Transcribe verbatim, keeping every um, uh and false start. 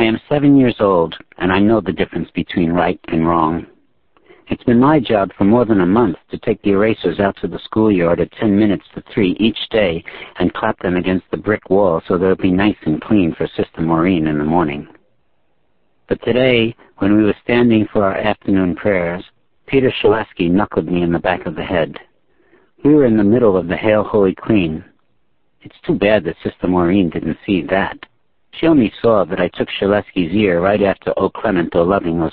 I am seven years old, and I know the difference between right and wrong. It's been my job for more than a month to take the erasers out to the schoolyard at ten minutes to three each day and clap them against the brick wall so they'll be nice and clean for Sister Maureen in the morning. But today, when we were standing for our afternoon prayers, Peter Shaleski knuckled me in the back of the head. We were in the middle of the Hail Holy Queen. It's too bad that Sister Maureen didn't see that. She only saw that I took Shaleski's ear right after O Clement, O Loving, O